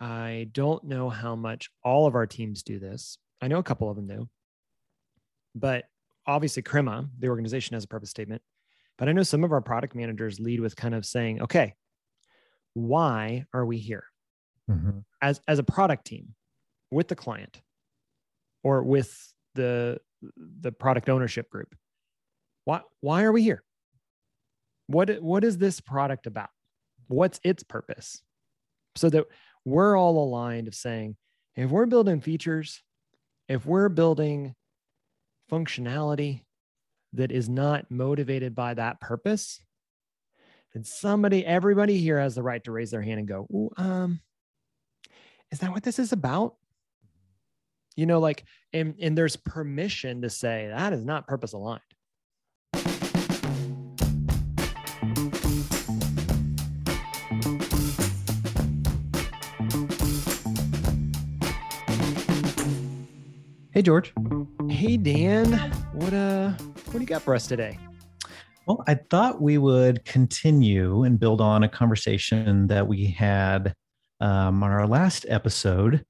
I don't know how much all of our teams do this. I know a couple of them do, but obviously Crema, the organization, has a purpose statement, but I know some of our product managers lead with kind of saying, okay, why are we here as a product team with the client or with the product ownership group? Why are we here? What is this product about? What's its purpose? So that we're all aligned of saying, if we're building features, if we're building functionality that is not motivated by that purpose, then everybody here has the right to raise their hand and go, ooh, is that what this is about? You know, like, and there's permission to say that is not purpose aligned. Hey, George. Hey, Dan. What do you got for us today? Well, I thought we would continue and build on a conversation that we had on our last episode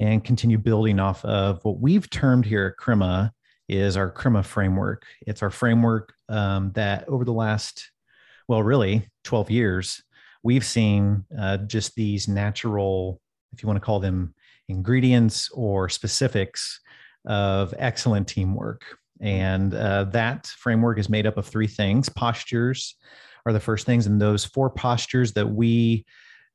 and continue building off of what we've termed here at Crema is our Crema framework. It's our framework that over the last, well, really 12 years, we've seen just these natural, if you want to call them ingredients or specifics, of excellent teamwork. And that framework is made up of three things. Postures are the first things. And those four postures that we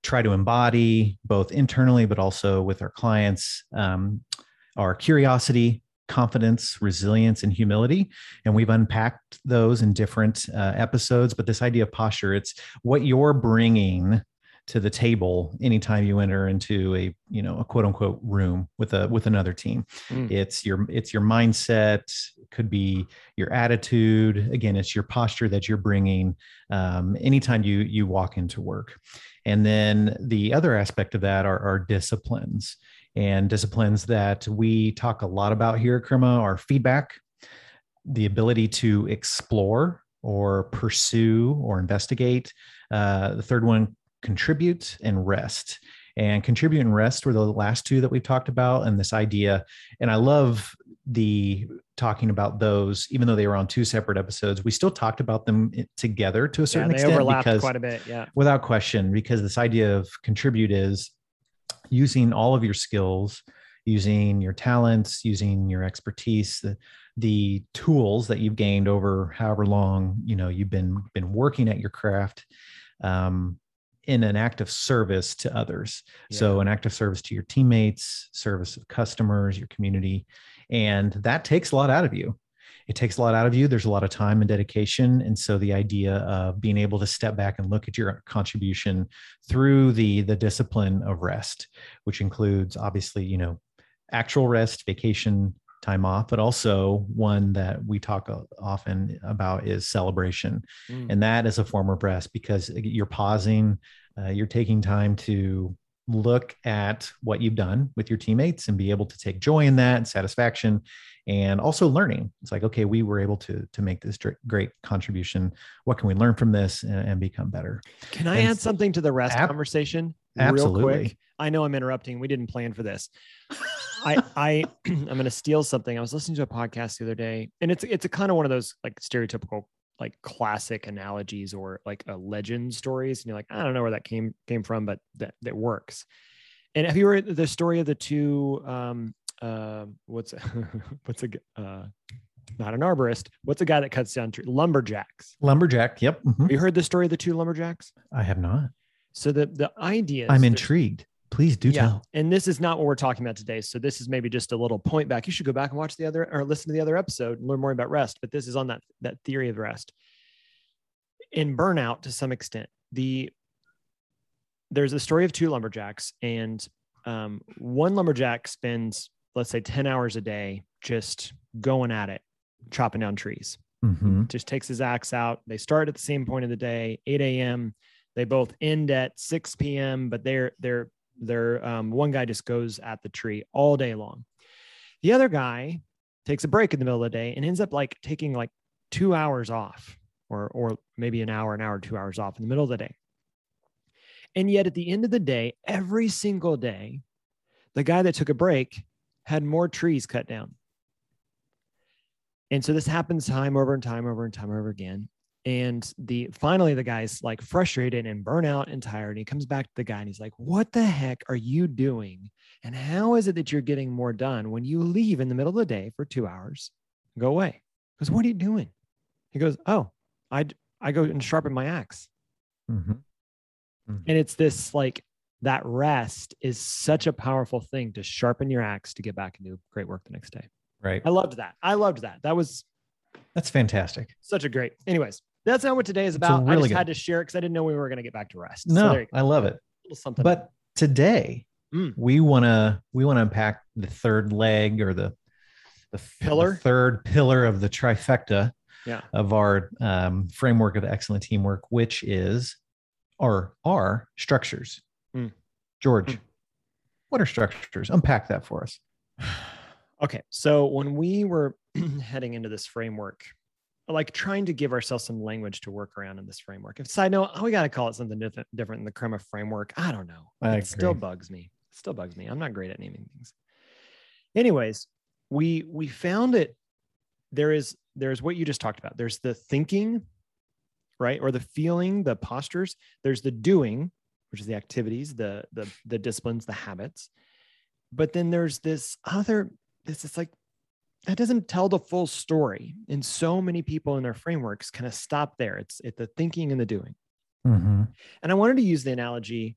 try to embody both internally, but also with our clients, are curiosity, confidence, resilience, and humility. And we've unpacked those in different episodes, but this idea of posture, it's what you're bringing to the table anytime you enter into a, you know, a quote unquote room with another team. It's your mindset, it could be your attitude. Again, it's your posture that you're bringing anytime you walk into work. And then the other aspect of that are disciplines, and disciplines that we talk a lot about here at Crema are feedback, the ability to explore or pursue or investigate. The third one, contribute and rest. And contribute and rest were the last two that we've talked about, and this idea. And I love the talking about those, even though they were on two separate episodes, we still talked about them together to a certain extent. They overlapped quite a bit, yeah. Without question, because this idea of contribute is using all of your skills, using your talents, using your expertise, the tools that you've gained over however long, you know, you've been working at your craft. In an act of service to others. Yeah. So an act of service to your teammates, service of customers, your community. And that takes a lot out of you. It takes a lot out of you. There's a lot of time and dedication. And so the idea of being able to step back and look at your contribution through the discipline of rest, which includes obviously, you know, actual rest, vacation, time off, but also one that we talk often about is celebration. And that is a form of rest because you're pausing, you're taking time to look at what you've done with your teammates and be able to take joy in that and satisfaction, and also learning. It's like, okay, we were able to make this great contribution. What can we learn from this and become better? Can I add something to the rest conversation? Absolutely. Real quick? I know I'm interrupting. We didn't plan for this. I'm going to steal something. I was listening to a podcast the other day, and it's a kind of one of those like stereotypical, like classic analogies or like a legend stories. And you're like, I don't know where that came from, but that works. And have you heard the story of the two, not an arborist. What's a guy that cuts down trees? Lumberjacks. Lumberjack. Yep. Mm-hmm. Have you heard the story of the two lumberjacks? I have not. So the idea is I'm intrigued. Please do tell. And this is not what we're talking about today. So this is maybe just a little point back. You should go back and watch listen to the other episode and learn more about rest. But this is on that theory of rest. In burnout, to some extent, there's a story of two lumberjacks, and one lumberjack spends, let's say, 10 hours a day just going at it, chopping down trees. Mm-hmm. Just takes his axe out. They start at the same point of the day, 8 a.m. They both end at 6 p.m., but they're one guy just goes at the tree all day long. The other guy takes a break in the middle of the day and ends up like taking like 2 hours off or maybe an hour, 2 hours off in the middle of the day. And yet at the end of the day, every single day, the guy that took a break had more trees cut down. And so this happens time over and time over and time over again. And finally, the guy's like frustrated and burnout and tired. And he comes back to the guy and he's like, what the heck are you doing? And how is it that you're getting more done when you leave in the middle of the day for 2 hours and go away? He goes, what are you doing? He goes, oh, I go and sharpen my axe. Mm-hmm. Mm-hmm. And it's this like, that rest is such a powerful thing to sharpen your axe to get back and do great work the next day. Right. I loved that. I loved that. That's fantastic. Such a great, anyways. That's not what today is about. Really I just had to share it because I didn't know we were going to get back to rest. No, so there you go. I love it. Something. But today we want to unpack the third leg or the pillar, the third pillar of the trifecta of our framework of excellent teamwork, which is our structures. Mm. George, what are structures? Unpack that for us. Okay. So when we were heading into this framework, like trying to give ourselves some language to work around in this framework. If side note, we got to call it something different than the Crema framework. I don't know. It still bugs me. I'm not great at naming things. Anyways, we found it. There's what you just talked about. There's the thinking, right? Or the feeling, the postures. There's the doing, which is the activities, the disciplines, the habits. But then there's this other, it's like, that doesn't tell the full story. And so many people in their frameworks kind of stop there. It's the thinking and the doing. Mm-hmm. And I wanted to use the analogy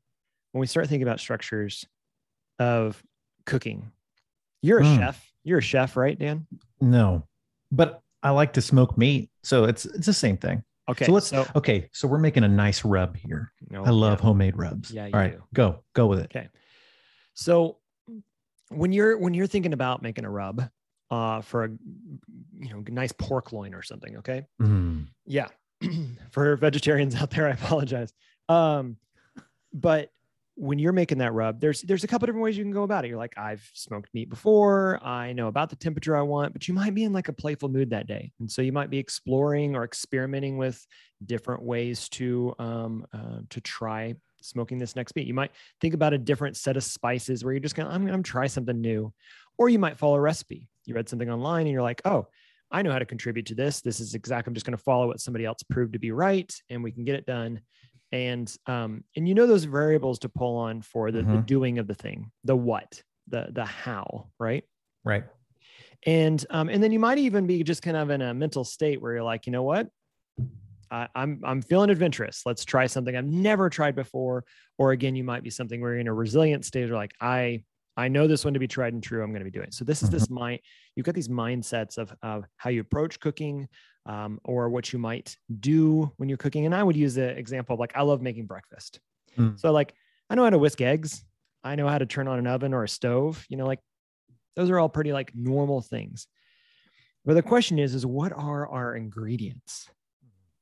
when we start thinking about structures of cooking. You're a chef. You're a chef, right, Dan? No, but I like to smoke meat. So it's the same thing. Okay. So so we're making a nice rub here. I love homemade rubs. Yeah. All right, go with it. Okay. So when you're thinking about making a rub, for a nice pork loin or something, okay? Mm. Yeah, for vegetarians out there, I apologize. But when you're making that rub, there's a couple different ways you can go about it. You're like, I've smoked meat before. I know about the temperature I want, but you might be in like a playful mood that day, and so you might be exploring or experimenting with different ways to try smoking this next meat. You might think about a different set of spices where you're just gonna I'm gonna try something new, or you might follow a recipe. You read something online and you're like, oh, I know how to contribute to this. This is exactly, I'm just going to follow what somebody else proved to be right. And we can get it done. And those variables to pull on for the doing of the thing, the what, the how, right? Right. And then you might even be just kind of in a mental state where you're like, you know what? I'm feeling adventurous. Let's try something I've never tried before. Or again, you might be something where you're in a resilient stage. Or like, I know this one to be tried and true. I'm going to be doing it. So this is this mind. You've got these mindsets of how you approach cooking, or what you might do when you're cooking. And I would use the example of like, I love making breakfast. Mm. So like, I know how to whisk eggs. I know how to turn on an oven or a stove. Like those are all pretty like normal things. But the question is what are our ingredients?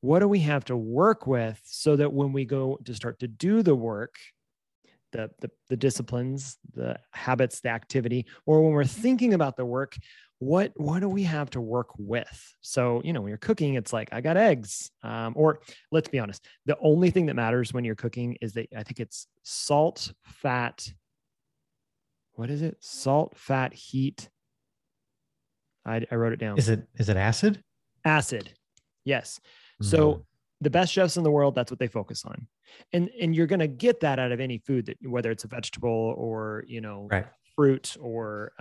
What do we have to work with so that when we go to start to do the work, the disciplines, the habits, the activity, or when we're thinking about the work, what do we have to work with? So, when you're cooking, it's like, I got eggs. Or let's be honest, the only thing that matters when you're cooking is that I think it's salt, fat. What is it? Salt, fat, heat. I wrote it down. Is it acid? Acid. Yes. Mm-hmm. So the best chefs in the world, that's what they focus on. And you're going to get that out of any food, that whether it's a vegetable or, fruit or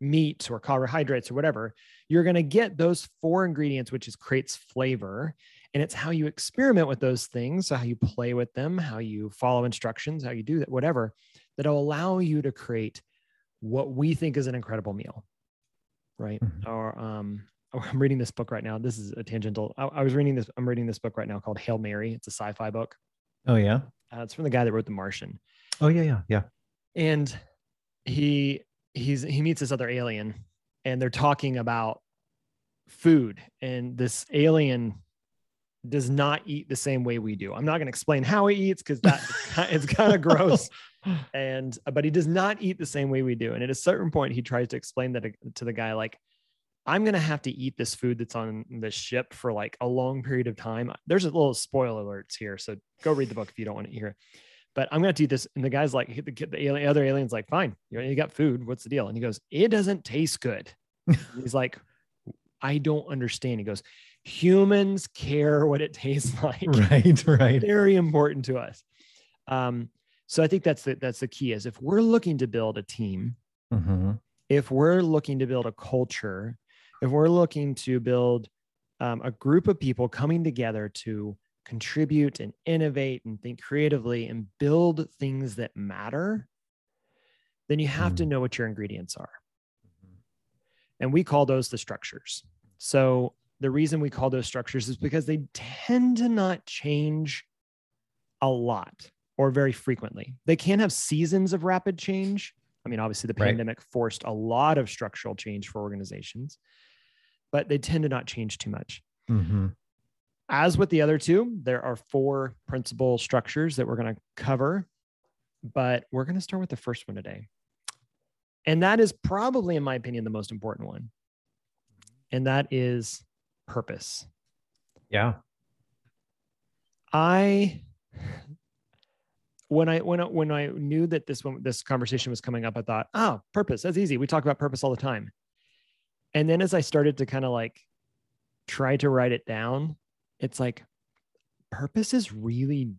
meat or carbohydrates or whatever, you're going to get those four ingredients, which creates flavor. And it's how you experiment with those things. So how you play with them, how you follow instructions, how you do that, whatever, that'll allow you to create what we think is an incredible meal. Right. Mm-hmm. Or, I'm reading this book right now. This is a tangential. I'm reading this book right now called Hail Mary. It's a sci-fi book. Oh yeah. It's from the guy that wrote The Martian. Oh yeah. Yeah. Yeah. And he meets this other alien and they're talking about food, and this alien does not eat the same way we do. I'm not going to explain how he eats because that it's kind of gross. But he does not eat the same way we do. And at a certain point, he tries to explain that to the guy, like, I'm going to have to eat this food that's on the ship for like a long period of time. There's a little spoiler alerts here. So go read the book if you don't want to hear it. But I'm going to do this. And the guy's like, the other alien's like, fine, you got food. What's the deal? And he goes, it doesn't taste good. He's like, I don't understand. He goes, humans care what it tastes like. Right, right. Very important to us. So I think that's the key is if we're looking to build a team, mm-hmm. if we're looking to build a culture, if we're looking to build a group of people coming together to contribute and innovate and think creatively and build things that matter, then you have to know what your ingredients are. And we call those the structures. So the reason we call those structures is because they tend to not change a lot or very frequently. They can have seasons of rapid change. I mean, obviously the pandemic forced a lot of structural change for organizations, but they tend to not change too much. Mm-hmm. As with the other two, there are four principal structures that we're going to cover, but we're going to start with the first one today. And that is probably, in my opinion, the most important one. And that is purpose. Yeah. When I knew that this conversation was coming up, I thought, oh, purpose, that's easy. We talk about purpose all the time. And then as I started to kind of like try to write it down, it's like purpose is really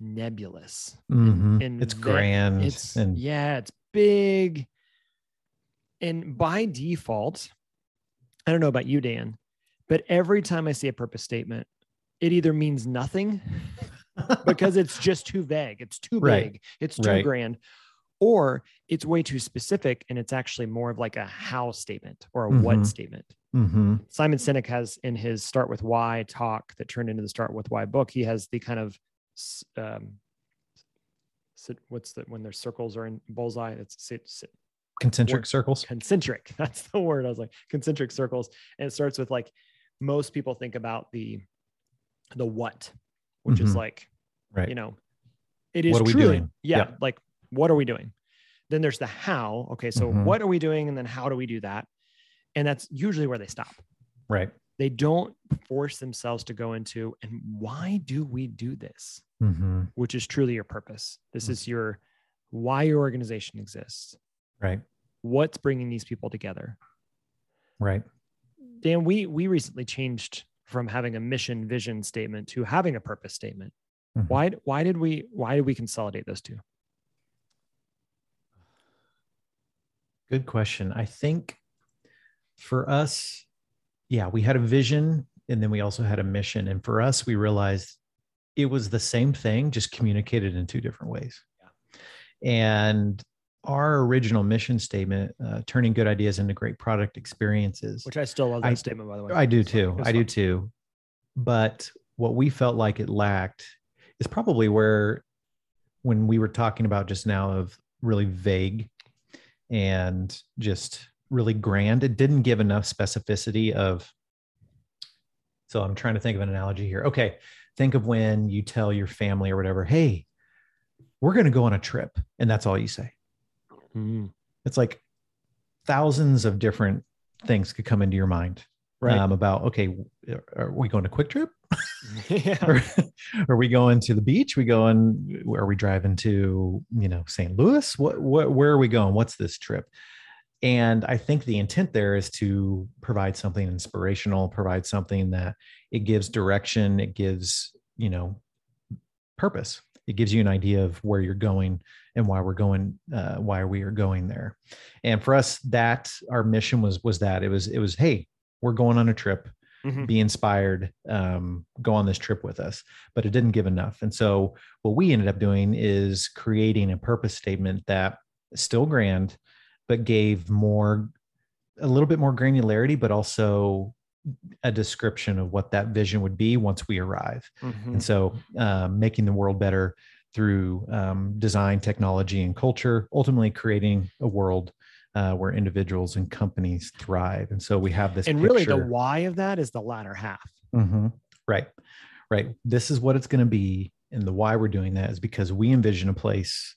nebulous. Mm-hmm. And it's grand. It's big. And by default, I don't know about you, Dan, but every time I see a purpose statement, it either means nothing because it's just too vague. It's too big. It's too grand, or it's way too specific. And it's actually more of like a how statement or a what statement. Mm-hmm. Simon Sinek has in his Start With Why talk that turned into the Start With Why book, he has the kind of when their circles are in bullseye, it's concentric circles. Concentric. That's the word. I was like concentric circles. And it starts with like, most people think about the what, which is like, you know, it is truly. Yeah. Like, what are we doing? Then there's the how. Okay. So what are we doing? And then how do we do that? And that's usually where they stop. Right. They don't force themselves to go into, and why do we do this? Mm-hmm. Which is truly your purpose. This is why your organization exists. Right. What's bringing these people together? Right. Dan, we recently changed from having a mission vision statement to having a purpose statement. Mm-hmm. Why did we consolidate those two? Good question. I think for us, we had a vision and then we also had a mission. And for us, we realized it was the same thing, just communicated in two different ways. Yeah. And our original mission statement, turning good ideas into great product experiences. Which I still love that statement, by the way. I do too. I do too. But what we felt like it lacked is probably where, when we were talking about just now of really vague and just really grand, it didn't give enough specificity of, so I'm trying to think of an analogy here. Okay. Think of when you tell your family or whatever, hey, we're going to go on a trip. And that's all you say. Mm-hmm. It's like thousands of different things could come into your mind about, okay, are we going to Quick Trip? Are we going to the beach? Are we driving to, St. Louis? Where are we going? What's this trip? And I think the intent there is to provide something inspirational, provide something that it gives direction, it gives, purpose. It gives you an idea of where you're going and why we are going there. And for us, that our mission was that it was, hey, we're going on a trip, be inspired, go on this trip with us, but it didn't give enough. And so what we ended up doing is creating a purpose statement that is still grand, but gave a little bit more granularity, but also a description of what that vision would be once we arrive. Mm-hmm. And so making the world better through design, technology, and culture, ultimately creating a world where individuals and companies thrive. And so we have this picture. Really the why of that is the latter half. Mm-hmm. Right, right. This is what it's going to be. And the why we're doing that is because we envision a place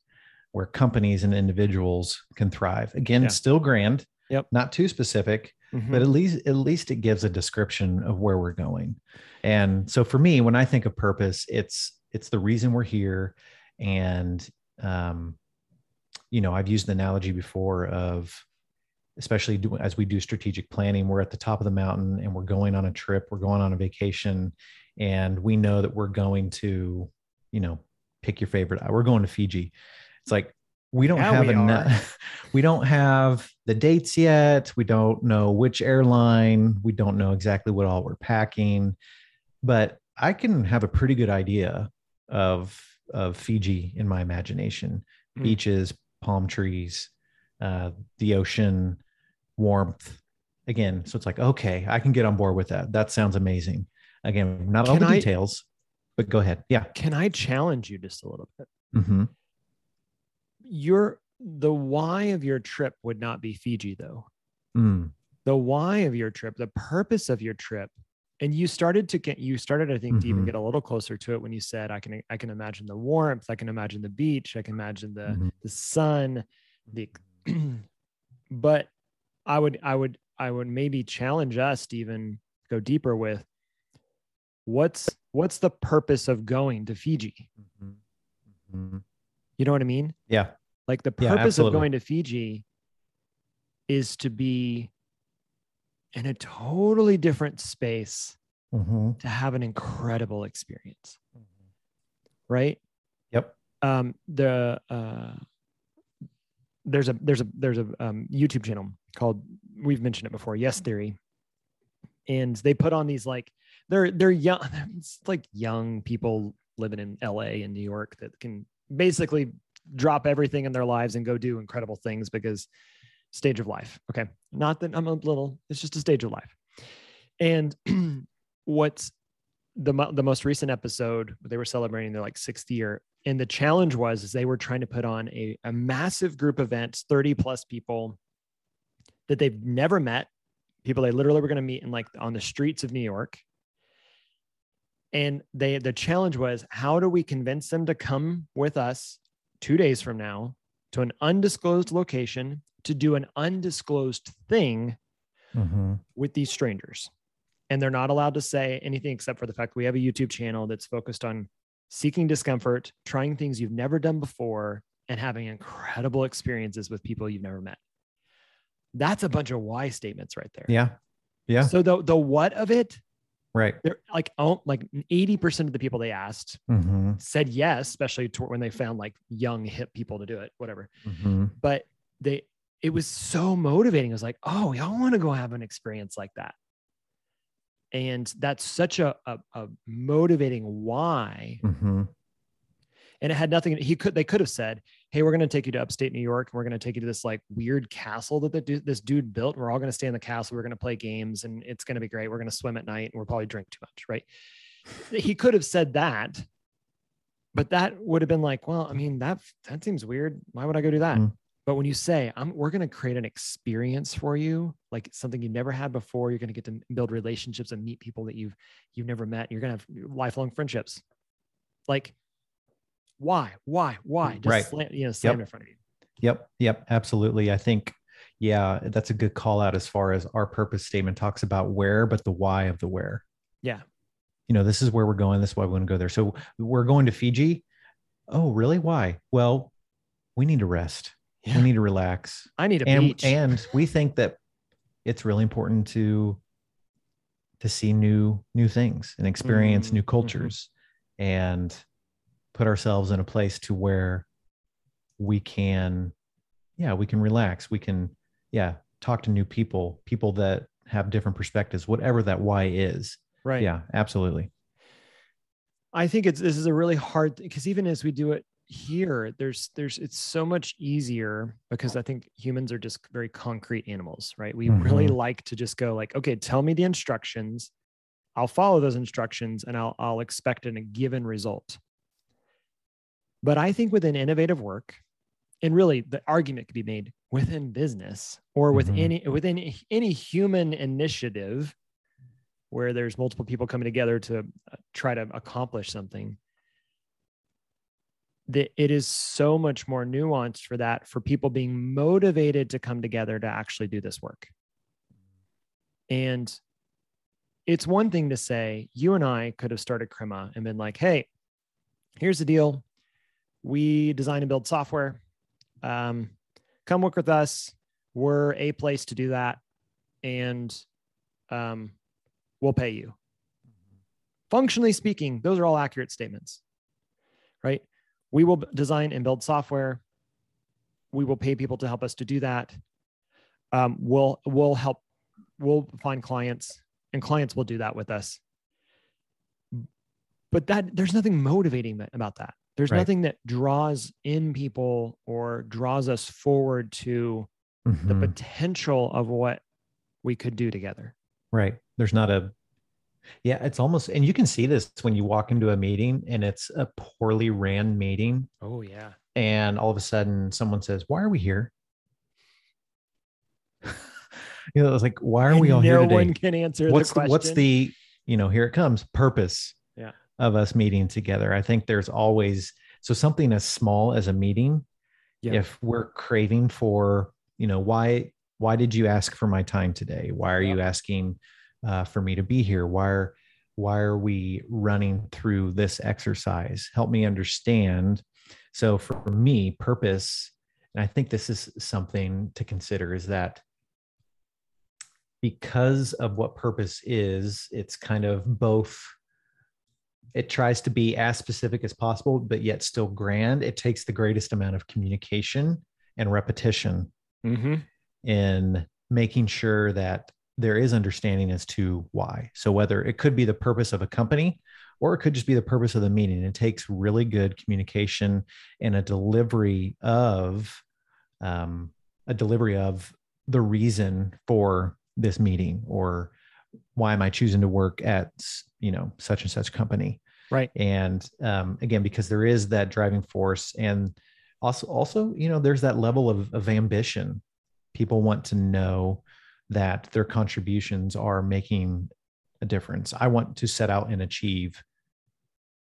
where companies and individuals can thrive. Again, it's still grand, Yep. Not too specific, but at least it gives a description of where we're going. And so for me, when I think of purpose, it's the reason we're here. And, you know, I've used the analogy before of, especially as we do strategic planning, we're at the top of the mountain and we're going on a trip, we're going on a vacation, and we know that we're going to, you know, pick your favorite. We're going to Fiji. It's like, we don't have enough. We don't have the dates yet. We don't know which airline. We don't know exactly what all we're packing, but I can have a pretty good idea of Fiji in my imagination. Beaches, palm trees, the ocean, warmth again. So it's like, okay, I can get on board with that. That sounds amazing. Again, not all the details, but go ahead. Yeah. Can I challenge you just a little bit? Mm-hmm. The why of your trip would not be Fiji though. The why of your trip, the purpose of your trip. And you started, I think, to even get a little closer to it when you said, I can imagine the warmth. I can imagine the beach. I can imagine the sun, but I would maybe challenge us to even go deeper with what's the purpose of going to Fiji? You know what I mean? Yeah. Like the purpose of going to Fiji is to be in a totally different space to have an incredible experience. Right? Yep. There's a YouTube channel called, we've mentioned it before, Yes Theory. And they put on these, like, they're young, it's like young people living in LA and New York that can basically drop everything in their lives and go do incredible things because stage of life. Okay. Not that I'm a little, it's just a stage of life. And what's the most recent episode, they were celebrating their like 6th year. And the challenge was they were trying to put on a massive group event, 30 plus people that they've never met, people they literally were going to meet in like on the streets of New York. And the challenge was, how do we convince them to come with us 2 days from now to an undisclosed location to do an undisclosed thing with these strangers? And they're not allowed to say anything except for the fact we have a YouTube channel that's focused on seeking discomfort, trying things you've never done before, and having incredible experiences with people you've never met. That's a bunch of why statements right there. Yeah. Yeah. So the what of it, right? They're like, 80% of the people they asked said yes, especially when they found like young hip people to do it, whatever. But it was so motivating. It was like, oh, y'all want to go have an experience like that. And that's such a motivating why. And it had nothing. They could have said, hey, we're going to take you to upstate New York. And we're going to take you to this like weird castle that this dude built. We're all going to stay in the castle. We're going to play games and it's going to be great. We're going to swim at night and we'll probably drink too much. Right. He could have said that, but that would have been like, well, I mean, that seems weird. Why would I go do that? But when you say, we're going to create an experience for you, like something you've never had before, you're going to get to build relationships and meet people that you've never met. You're going to have lifelong friendships. Like, why? Just right. Slam in front of you. Yep. Absolutely. I think, yeah, that's a good call out as far as our purpose statement talks about where, but the why of the where. Yeah. You know, this is where we're going. This is why we want to go there. So we're going to Fiji. Oh, really? Why? Well, we need to rest. Yeah. We need to relax. I need a beach. And we think that it's really important to see new things and experience new cultures and put ourselves in a place to where we can relax. We can, talk to new people that have different perspectives, whatever that why is. Right. Yeah, absolutely. I think this is a really hard thing, because even as we do it here, it's so much easier, because I think humans are just very concrete animals, right? We really like to just go like, okay, tell me the instructions. I'll follow those instructions and I'll expect a given result. But I think within innovative work, and really the argument could be made within business or within any human initiative where there's multiple people coming together to try to accomplish something, it is so much more nuanced for that, for people being motivated to come together to actually do this work. And it's one thing to say, you and I could have started Crema and been like, hey, here's the deal. We design and build software. Come work with us. We're a place to do that. And we'll pay you. Functionally speaking, those are all accurate statements, right? We will design and build software. We will pay people to help us to do that. We'll find clients, and clients will do that with us. But that there's nothing motivating about that. There's right. nothing that draws in people or draws us forward to mm-hmm. the potential of what we could do together. Right. There's not a, yeah, it's almost, and you can see this when you walk into a meeting and it's a poorly ran meeting. Oh yeah. And all of a sudden someone says, why are we here? You know, it's like, why are we all here today? No one can answer the question. What's the, you know, here it comes, purpose yeah. of us meeting together. I think there's always, so something as small as a meeting, yeah. if we're craving for, you know, why did you ask for my time today? Why are yeah. you asking for me to be here? Why are we running through this exercise? Help me understand. So for me, purpose, and I think this is something to consider, is that because of what purpose is, it's kind of both. It tries to be as specific as possible, but yet still grand. It takes the greatest amount of communication and repetition mm-hmm. in making sure that there is understanding as to why. So whether it could be the purpose of a company or it could just be the purpose of the meeting, it takes really good communication and a delivery of the reason for this meeting, or why am I choosing to work at, you know, such and such company. Right. And again, because there is that driving force, and also, you know, there's that level of ambition. People want to know that their contributions are making a difference. I want to set out and achieve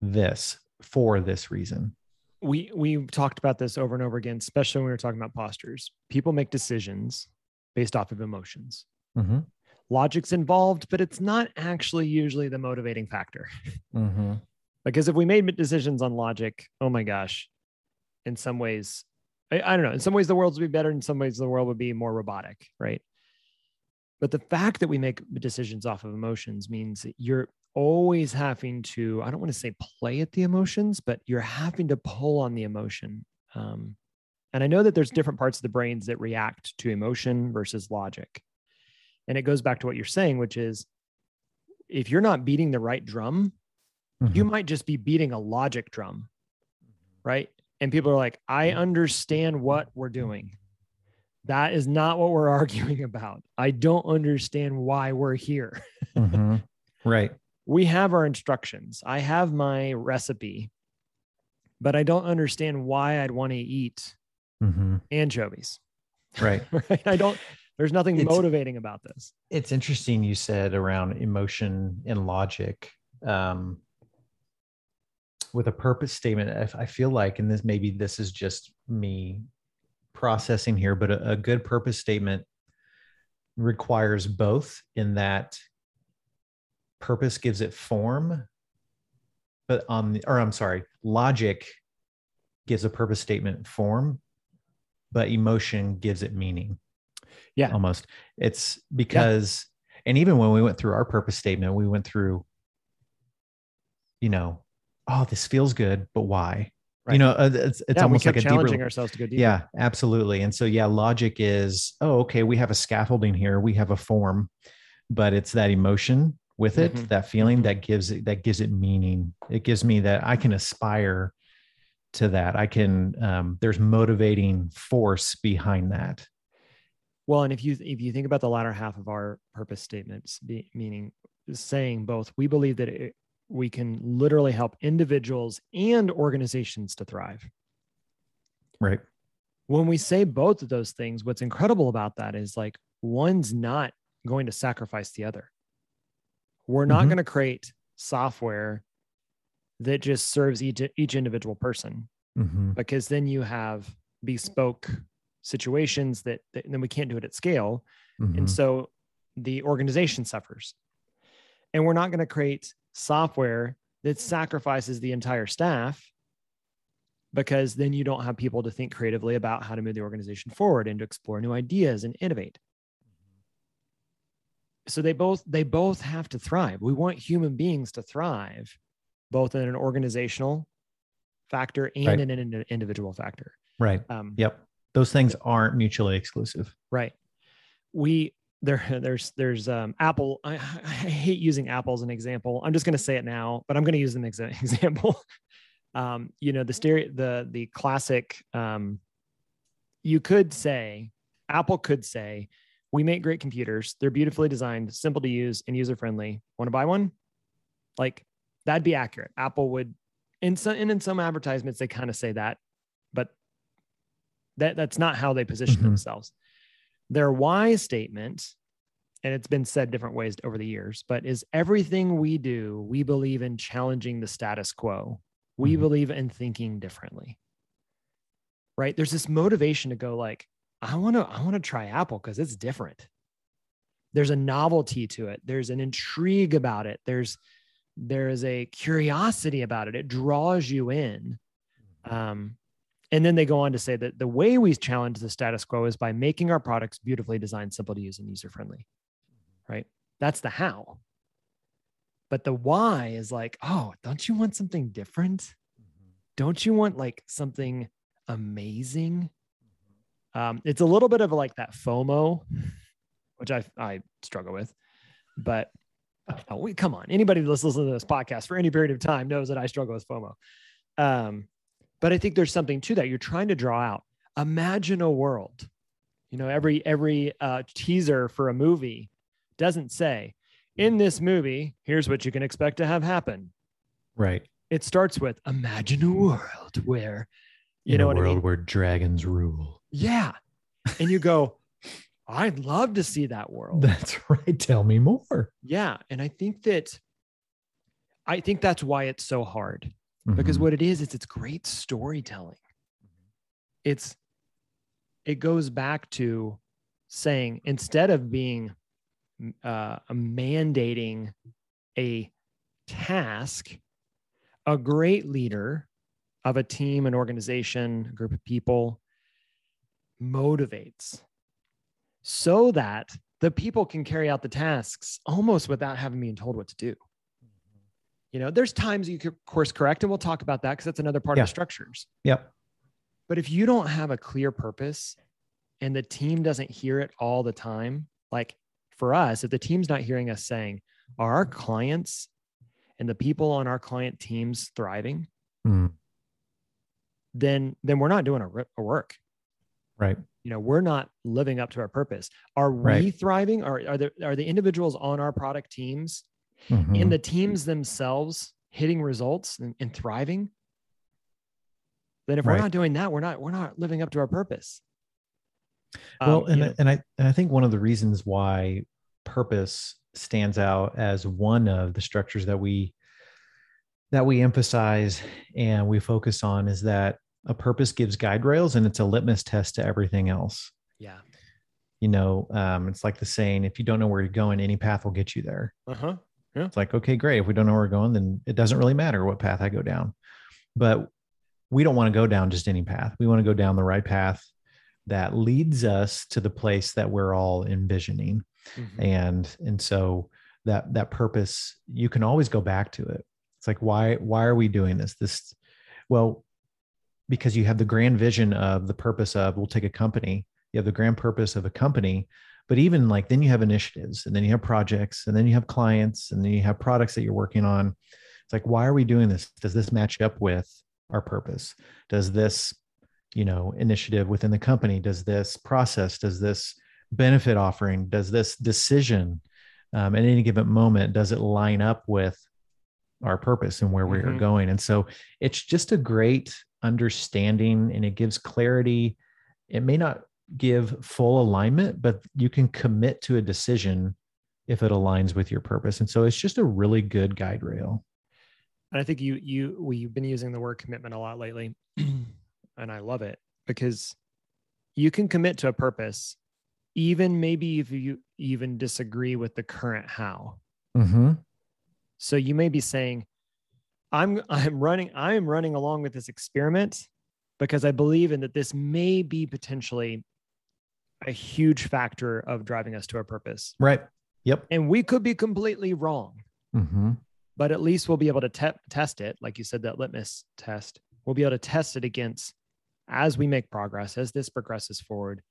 this for this reason. We've talked about this over and over again, especially when we were talking about postures. People make decisions based off of emotions. Mm-hmm. Logic's involved, but it's not actually usually the motivating factor. Mm-hmm. Because if we made decisions on logic, oh my gosh, in some ways, I don't know, in some ways the world would be better, in some ways the world would be more robotic, right? But the fact that we make decisions off of emotions means that you're always having to, I don't want to say play at the emotions, but you're having to pull on the emotion. And I know that there's different parts of the brains that react to emotion versus logic. And it goes back to what you're saying, which is if you're not beating the right drum, mm-hmm. you might just be beating a logic drum, right? And people are like, I understand what we're doing. That is not what we're arguing about. I don't understand why we're here. Mm-hmm. Right. We have our instructions. I have my recipe, but I don't understand why I'd want to eat mm-hmm. anchovies. Right. Right. There's nothing motivating about this. It's interesting you said around emotion and logic. With a purpose statement, I feel like, and this maybe this is just me processing here, but a good purpose statement requires both, in that purpose gives it form, but logic gives a purpose statement form, but emotion gives it meaning. Yeah. Almost. It's because, yeah. and even when we went through our purpose statement, we went through, you know, oh, this feels good, but why? Right. You know, it's yeah, almost like a challenging deeper, ourselves to go deeper. Yeah, absolutely. And so, yeah, logic is, oh, okay, we have a scaffolding here. We have a form, but it's that emotion with it, mm-hmm. that feeling mm-hmm. that gives it meaning. It gives me that I can aspire to that. I can, there's motivating force behind that. Well, and if you think about the latter half of our purpose statements, meaning saying both, we believe that we can literally help individuals and organizations to thrive. Right. When we say both of those things, what's incredible about that is, like, one's not going to sacrifice the other. We're not mm-hmm. going to create software that just serves each individual person. mm-hmm. because then you have bespoke situations that then we can't do it at scale. Mm-hmm. And so the organization suffers. And we're not going to create software that sacrifices the entire staff, because then you don't have people to think creatively about how to move the organization forward and to explore new ideas and innovate. So they both have to thrive. We want human beings to thrive, both in an organizational factor and in an individual factor. Right. Yep. Those things aren't mutually exclusive. Right. There's Apple. I hate using Apple as an example. I'm just going to say it now, but I'm going to use an example. The classic, Apple could say, we make great computers. They're beautifully designed, simple to use, and user-friendly. Want to buy one? Like, that'd be accurate. Apple would, and in some advertisements, they kind of say that, but that's not how they position mm-hmm. themselves. Their why statement, and it's been said different ways over the years, but is everything we do, we believe in challenging the status quo. We mm-hmm. believe in thinking differently, right? There's this motivation to go like, I want to try Apple because it's different. There's a novelty to it. There's an intrigue about it. There is a curiosity about it. It draws you in. And then they go on to say that the way we challenge the status quo is by making our products beautifully designed, simple to use, and user-friendly, right? That's the how. But the why is like, oh, don't you want something different? Mm-hmm. Don't you want like something amazing? Mm-hmm. It's a little bit of like that FOMO, which I struggle with. But come on, anybody that's listening to this podcast for any period of time knows that I struggle with FOMO. But I think there's something to that. You're trying to draw out. Imagine a world. You know, every teaser for a movie doesn't say, in this movie, here's what you can expect to have happen. Right. It starts with imagine a world where, where dragons rule. Yeah. And you go, I'd love to see that world. That's right. Tell me more. Yeah. And I think that's why it's so hard, mm-hmm. because what it is, it's great storytelling. It goes back to saying, instead of being mandating a task, a great leader of a team, an organization, a group of people motivates so that the people can carry out the tasks almost without having been told what to do. You know, there's times you could course correct, and we'll talk about that because that's another part of structures. Yep. But if you don't have a clear purpose and the team doesn't hear it all the time, like, for us, if the team's not hearing us saying, are our clients and the people on our client teams thriving? Mm. Then we're not doing our work. Right. You know, we're not living up to our purpose. Are we thriving? Are the individuals on our product teams mm-hmm. and the teams themselves hitting results and thriving? Then if we're not doing that, we're not living up to our purpose. Well, I think one of the reasons why purpose stands out as one of the structures that we emphasize and we focus on is that a purpose gives guide rails, and it's a litmus test to everything else. Yeah. You know, it's like the saying, if you don't know where you're going, any path will get you there. Uh-huh. Yeah. It's like, okay, great. If we don't know where we're going, then it doesn't really matter what path I go down, but we don't want to go down just any path. We want to go down the right path that leads us to the place that we're all envisioning. Mm-hmm. And so that purpose, you can always go back to it. It's like, why are we doing this? Well, because you have the grand vision of the purpose of, we'll take a company. You have the grand purpose of a company, but even like, then you have initiatives, and then you have projects, and then you have clients, and then you have products that you're working on. It's like, why are we doing this? Does this match up with our purpose? Does this, initiative within the company, does this process, does this benefit offering, does this decision at any given moment, does it line up with our purpose and where mm-hmm. we are going? And so it's just a great understanding, and it gives clarity. It may not give full alignment, but you can commit to a decision if it aligns with your purpose. And so it's just a really good guide rail. And I think you've been using the word commitment a lot lately. And I love it because you can commit to a purpose, even maybe if you even disagree with the current how. Mm-hmm. So you may be saying, I am running along with this experiment because I believe in that this may be potentially a huge factor of driving us to our purpose. Right. Yep. And we could be completely wrong, mm-hmm. but at least we'll be able to test it. Like you said, that litmus test, we'll be able to test it against as we make progress, as this progresses forward.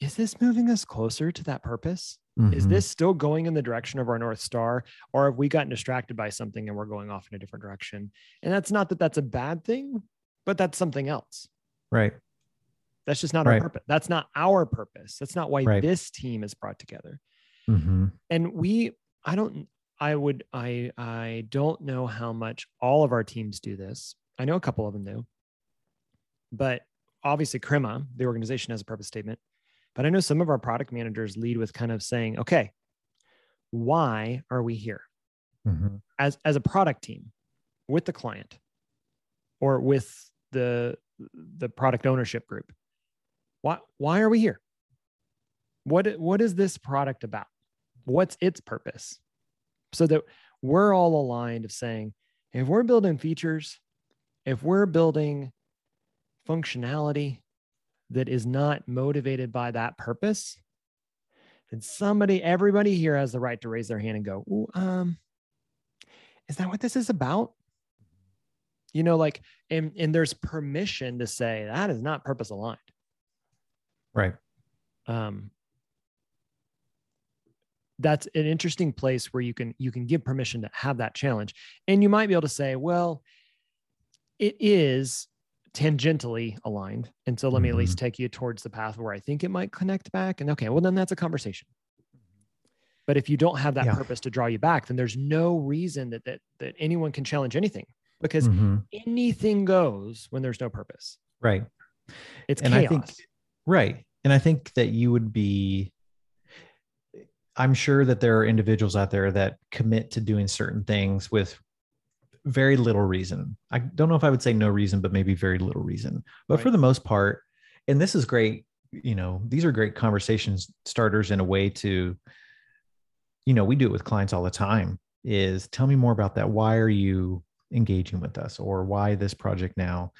Is this moving us closer to that purpose? Mm-hmm. Is this still going in the direction of our North Star? Or have we gotten distracted by something and we're going off in a different direction? And that's not that that's a bad thing, but that's something else. Right. That's just not our purpose. That's not our purpose. That's not why this team is brought together. Mm-hmm. And I don't know how much all of our teams do this. I know a couple of them do, but obviously Crema, the organization, has a purpose statement. But I know some of our product managers lead with kind of saying, okay, why are we here mm-hmm. as a product team with the client or with the product ownership group? Why are we here? What is this product about? What's its purpose? So that we're all aligned of saying, if we're building features, if we're building functionality that is not motivated by that purpose, then everybody here has the right to raise their hand and go, ooh, is that what this is about? You know, like, and there's permission to say that is not purpose aligned. Right. That's an interesting place where you can give permission to have that challenge. And you might be able to say, well, it is tangentially aligned. And so let me at least take you towards the path where I think it might connect back. And okay, well, then that's a conversation. But if you don't have that purpose to draw you back, then there's no reason that anyone can challenge anything, because anything goes when there's no purpose. Right. It's chaos. And I think that I'm sure that there are individuals out there that commit to doing certain things with very little reason. I don't know if I would say no reason, but maybe very little reason. But for the most part, and this is great, you know, these are great conversation starters in a way to, you know, we do it with clients all the time, is tell me more about that. Why are you engaging with us, or why this project now?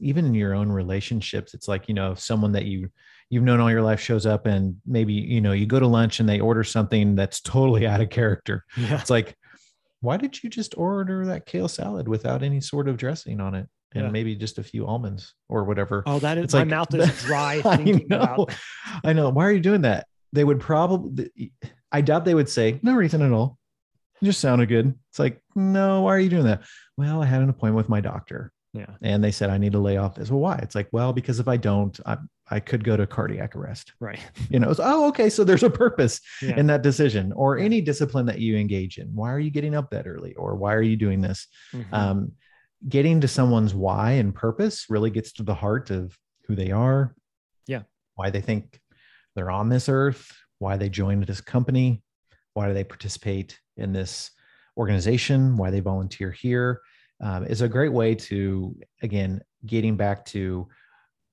Even in your own relationships, it's like, you know, if someone that you've known all your life shows up and maybe, you know, you go to lunch and they order something that's totally out of character. Yeah. It's like, why did you just order that kale salad without any sort of dressing on it? And maybe just a few almonds or whatever. Oh, that is, it's my mouth is dry thinking about that. I know. Why are you doing that? They would probably, I doubt they would say, no reason at all. It just sounded good. It's like, no, why are you doing that? Well, I had an appointment with my doctor. Yeah. And they said, I need to lay off this. Well, why? It's like, well, because if I don't, I could go to cardiac arrest. Right. You know, it's, oh, okay. So there's a purpose in that decision, or any discipline that you engage in. Why are you getting up that early? Or why are you doing this? Mm-hmm. Getting to someone's why and purpose really gets to the heart of who they are. Yeah. Why they think they're on this earth, why they joined this company, why do they participate in this organization, why they volunteer here. Is a great way to, again, getting back to,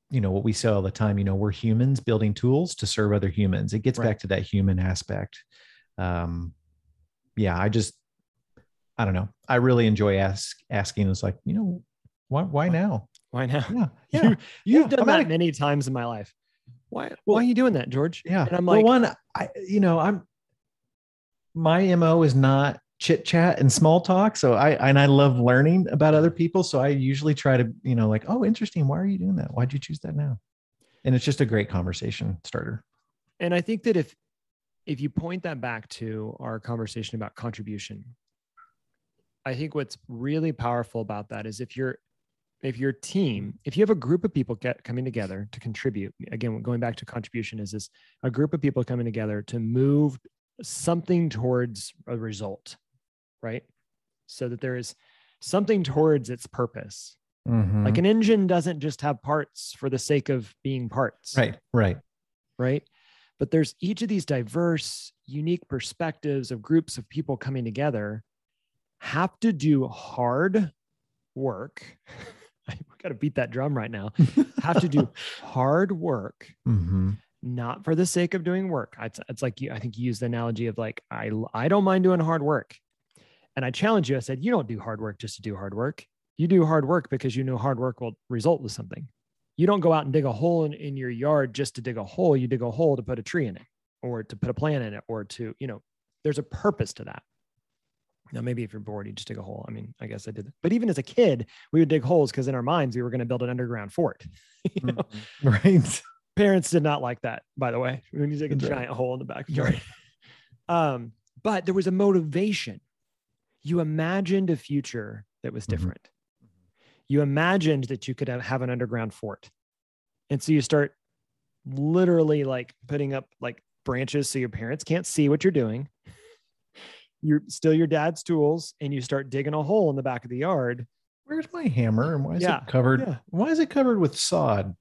you know, what we say all the time, you know, we're humans building tools to serve other humans. It gets back to that human aspect. I don't know. I really enjoy asking. It's like, you know, why now? Why now? Yeah. Yeah. You've done that many times in my life. Why are you doing that, George? Yeah. And I'm like, my MO is not chit chat and small talk. So I love learning about other people. So I usually try to, you know, like, oh, interesting. Why are you doing that? Why'd you choose that now? And it's just a great conversation starter. And I think that if you point that back to our conversation about contribution, I think what's really powerful about that is if you have a group of people coming together to contribute, again, going back to contribution, is this a group of people coming together to move something towards a result. Right. So that there is something towards its purpose. Mm-hmm. Like an engine doesn't just have parts for the sake of being parts. Right. Right. Right. But there's each of these diverse, unique perspectives of groups of people coming together have to do hard work we got to beat that drum right now, have to do hard work, not for the sake of doing work. It's like, I think you use the analogy of like, I don't mind doing hard work. And I challenge you. I said, you don't do hard work just to do hard work. You do hard work because you know hard work will result with something. You don't go out and dig a hole in your yard just to dig a hole. You dig a hole to put a tree in it, or to put a plant in it, or to, you know, there's a purpose to that. Now, maybe if you're bored, you just dig a hole. I mean, I guess I did that. But even as a kid, we would dig holes because in our minds, we were going to build an underground fort. You know? Right. Parents did not like that, by the way, when you dig a giant hole in the backyard. But there was a motivation. You imagined a future that was different. You imagined that you could have an underground fort. And so you start literally like putting up like branches so your parents can't see what you're doing. You're still your dad's tools, and you start digging a hole in the back of the yard. Where's my hammer? And why is it covered? Why is it covered with sod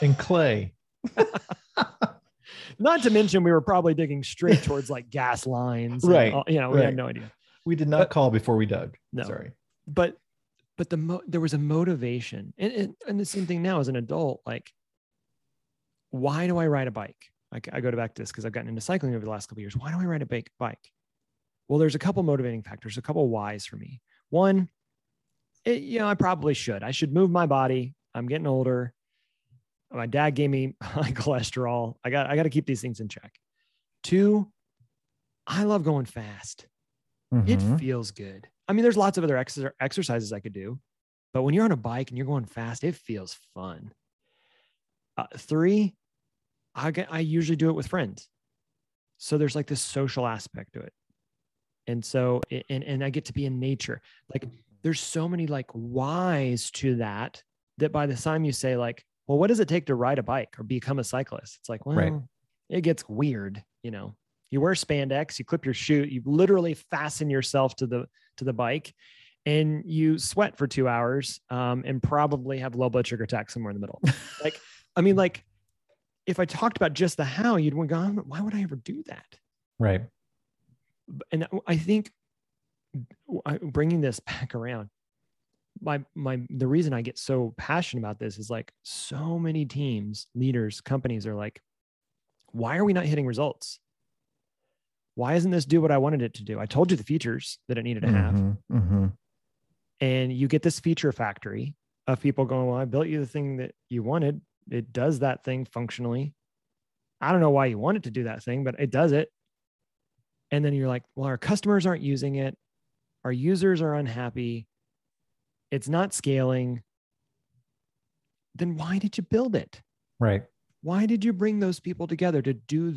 and clay? Not to mention, we were probably digging straight towards like gas lines. Right. All, you know, we had no idea. We did not call before we dug. No. Sorry. But there was a motivation. And the same thing now as an adult, like, why do I ride a bike? I go back to this because I've gotten into cycling over the last couple of years. Why do I ride a bike? Well, there's a couple motivating factors, a couple of whys for me. One, you know, I probably should. I should move my body. I'm getting older. My dad gave me high cholesterol. I got to keep these things in check. Two, I love going fast. It feels good. I mean, there's lots of other exercises I could do, but when you're on a bike and you're going fast, it feels fun. Three, I usually do it with friends. So there's like this social aspect to it. And so, and I get to be in nature. Like there's so many like whys to that, that by the time you say like, well, what does it take to ride a bike or become a cyclist? It's like, well, it gets weird. You know, you wear spandex, you clip your shoe, you literally fasten yourself to the bike, and you sweat for 2 hours and probably have low blood sugar attack somewhere in the middle. Like, I mean, like if I talked about just the how, you'd go, why would I ever do that? Right. And I think bringing this back around, the reason I get so passionate about this is like so many teams, leaders, companies are like, why are we not hitting results? Why isn't this do what I wanted it to do? I told you the features that it needed to have. And you get this feature factory of people going, well, I built you the thing that you wanted. It does that thing functionally. I don't know why you want it to do that thing, but it does it. And then you're like, well, our customers aren't using it. Our users are unhappy. It's not scaling. Then why did you build it? Right. Why did you bring those people together to do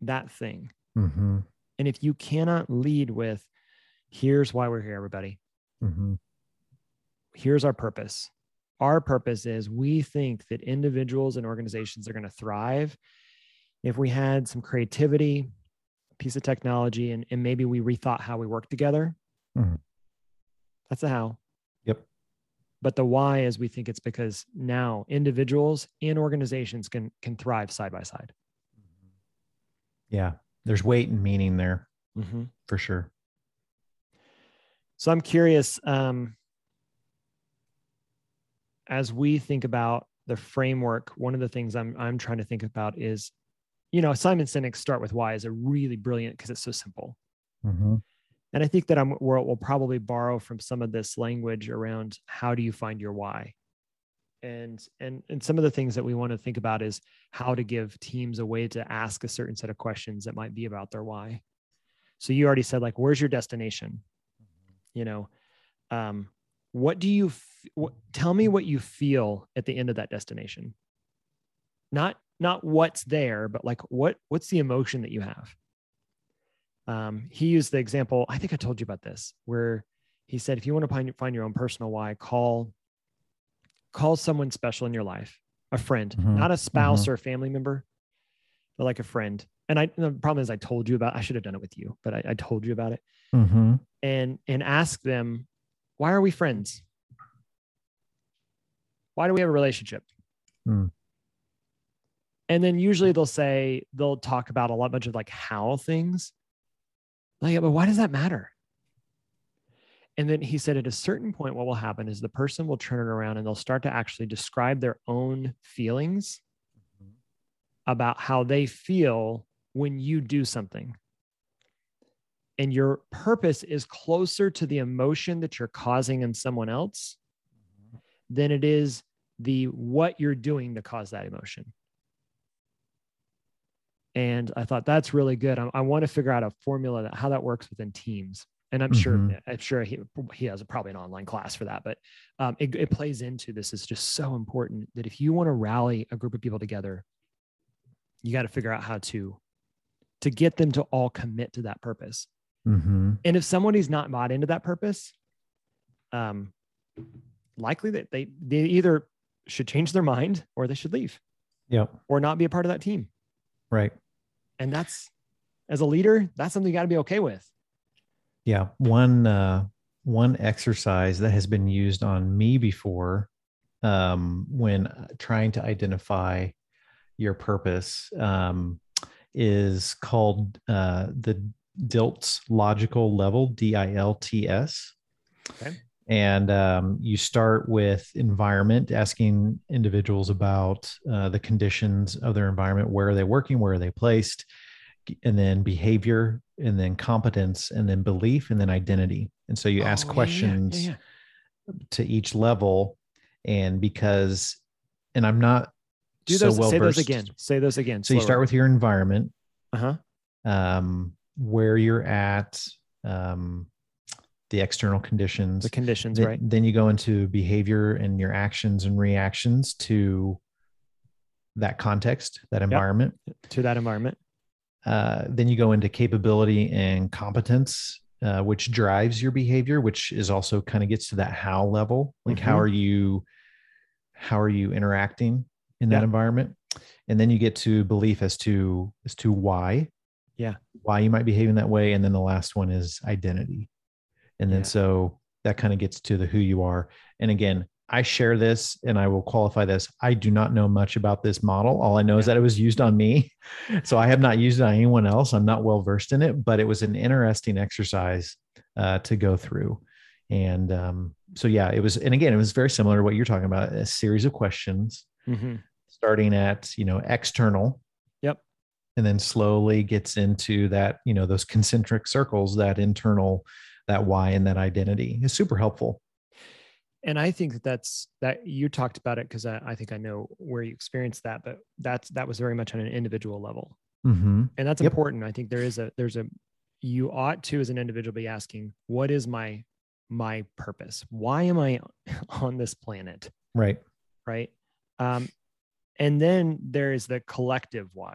that thing? And if you cannot lead with, here's why we're here, everybody. Here's our purpose. Our purpose is we think that individuals and organizations are going to thrive if we had some creativity, piece of technology, and maybe we rethought how we work together. That's the how. But the why is we think it's because now individuals and organizations can thrive side by side. Yeah, there's weight and meaning there for sure. So I'm curious, as we think about the framework, one of the things I'm trying to think about is, you know, Simon Sinek's Start With Why is a really brilliant because it's so simple. And I think that we'll probably borrow from some of this language around how do you find your why? And some of the things that we want to think about is how to give teams a way to ask a certain set of questions that might be about their why. So you already said, like, where's your destination? You know, tell me what you feel at the end of that destination. Not what's there, but like what's the emotion that you have? He used the example, I think I told you about this, where he said, if you want to find your own personal why, call someone special in your life, a friend, not a spouse or a family member, but like a friend. And the problem is I should have done it with you, but I told you about it. And ask them, why are we friends? Why do we have a relationship? And then usually they'll talk about a bunch of like how things, like, but why does that matter? And then he said, at a certain point, what will happen is the person will turn it around and they'll start to actually describe their own feelings about how they feel when you do something. And your purpose is closer to the emotion that you're causing in someone else than it is the what you're doing to cause that emotion. And I thought that's really good. I want to figure out a formula that how that works within teams. And I'm sure he has probably an online class for that, but it plays into this. It's just so important that if you want to rally a group of people together, you got to figure out how to get them to all commit to that purpose. Mm-hmm. And if somebody's not bought into that purpose, likely that they either should change their mind or they should leave. Yeah. Or not be a part of that team. Right. And that's, as a leader, that's something you got to be okay with. Yeah. One exercise that has been used on me before, when trying to identify your purpose, is called, the DILTS logical level, DILTS. Okay. And you start with environment, asking individuals about the conditions of their environment. Where are they working? Where are they placed? And then behavior, and then competence, and then belief, and then identity. And so you ask questions to each level. And because, and I'm not Say those again. So slower. You start with your environment, where you're at, the external conditions, right? Then you go into behavior and your actions and reactions to that context, that environment. Then you go into capability and competence, which drives your behavior, which is also kind of gets to that how level. Like how are you interacting in that environment? And then you get to belief as to why, why you might behave in that way. And then the last one is identity. And then so that kind of gets to the who you are. And again, I share this and I will qualify this. I do not know much about this model. All I know is that it was used on me. So I have not used it on anyone else. I'm not well-versed in it, but it was an interesting exercise to go through. And so, it was, and again, it was very similar to what you're talking about, a series of questions starting at, external. And then slowly gets into that, those concentric circles, that internal, that why, and that identity. Is super helpful. And I think that you talked about it, because I think I know where you experienced that, but that was very much on an individual level. Mm-hmm. And that's important. I think you ought to, as an individual, be asking, what is my purpose? Why am I on this planet? Right. And then there is the collective why,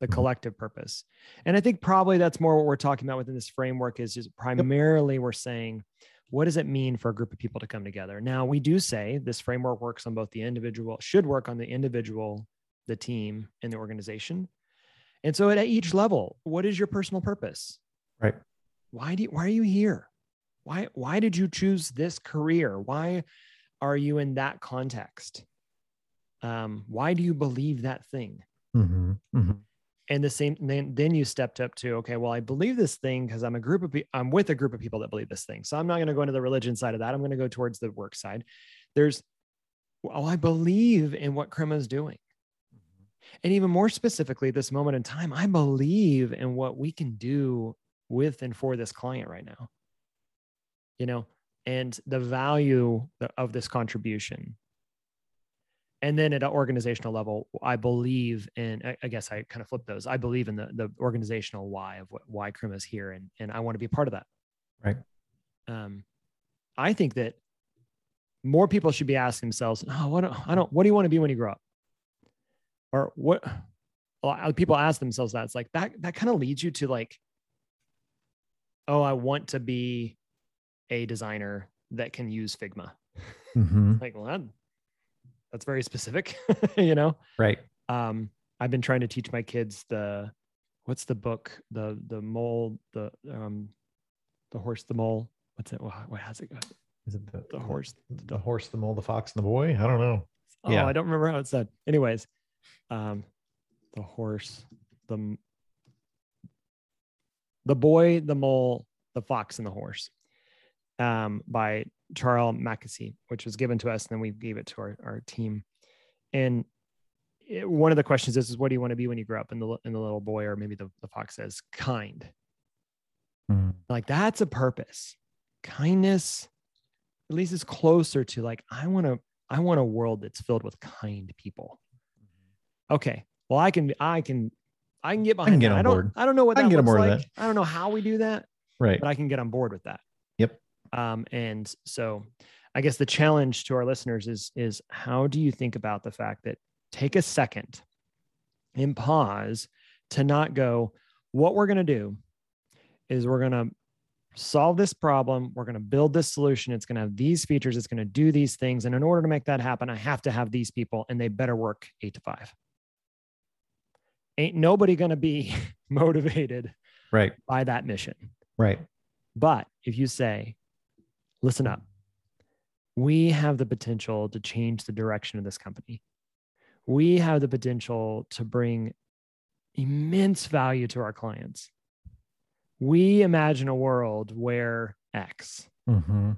the collective purpose. And I think probably that's more what we're talking about within this framework is just primarily we're saying, what does it mean for a group of people to come together? Now, we do say this framework works on both should work on the individual, the team, and the organization. And so at each level, what is your personal purpose? Right. Why are you here? Why did you choose this career? Why are you in that context? Why do you believe that thing? Mm-hmm. Mm-hmm. And then you stepped up to, okay, well, I believe this thing because I'm with a group of people that believe this thing. So I'm not going to go into the religion side of that. I'm going to go towards the work side. I believe in what Crema is doing. And even more specifically, this moment in time, I believe in what we can do with and for this client right now, and the value of this contribution. And then at an organizational level, I believe in, I guess I kind of flipped those. I believe in the organizational why of why Crema is here. And I want to be a part of that. Right. I think that more people should be asking themselves, what do you want to be when you grow up? Or what people ask themselves that. It's like that kind of leads you to like, I want to be a designer that can use Figma. Mm-hmm. Like, well, that's very specific, Right. I've been trying to teach my kids what's the book, the mole, the horse, the mole. What's it? What has it got? Is it the horse? The horse, the mole, the fox, and the boy? I don't know. Oh, yeah. I don't remember how it said. Anyways, the horse, the boy, the mole, the fox, and the horse. by Charles Mackesy, which was given to us, and then we gave it to our team. And one of the questions is, what do you want to be when you grow up? And the little boy, or maybe the fox, says, kind. Mm. Like, that's a purpose. Kindness, at least, is closer to like, I want a world that's filled with kind people. Mm-hmm. Okay. Well, I can get behind that. I don't know what that looks like. I don't know how we do that. Right. But I can get on board with that. Yep. And so I guess the challenge to our listeners is how do you think about the fact that, take a second and pause to not go, what we're going to do is we're going to solve this problem. We're going to build this solution. It's going to have these features. It's going to do these things. And in order to make that happen, I have to have these people, and they better work 8 to 5. Ain't nobody going to be motivated right by that mission. Right. But if you say, listen up, we have the potential to change the direction of this company. We have the potential to bring immense value to our clients. We imagine a world where X. Mm-hmm.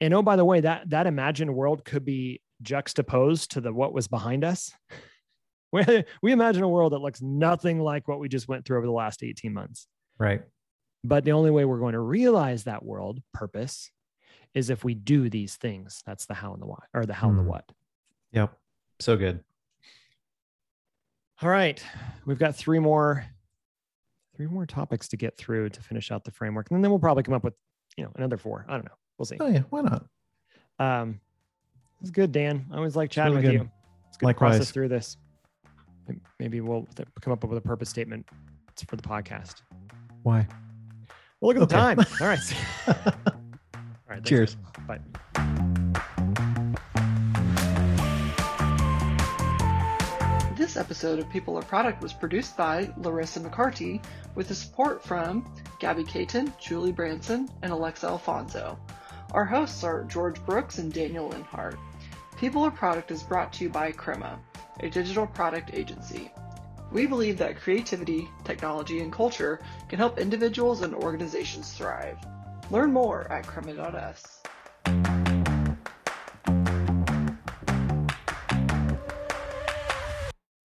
And oh, by the way, that imagined world could be juxtaposed to what was behind us. We imagine a world that looks nothing like what we just went through over the last 18 months. Right. But the only way we're going to realize that world purpose is if we do these things. That's the how and the why, or the how and the what. Yep. So good. All right. We've got three more topics to get through to finish out the framework. And then we'll probably come up with, another 4. I don't know. We'll see. Oh yeah. Why not? It's good, Dan. I always like chatting with you. It's good to process through this. Maybe we'll come up with a purpose statement for the podcast. Why? Well, look at the time. All right. All right. Cheers. Guys. Bye. This episode of People or Product was produced by Larissa McCarthy, with the support from Gabby Caton, Julie Branson, and Alexa Alfonso. Our hosts are George Brooks and Daniel Linhart. People or Product is brought to you by Crema, a digital product agency. We believe that creativity, technology, and culture can help individuals and organizations thrive. Learn more at crema.us.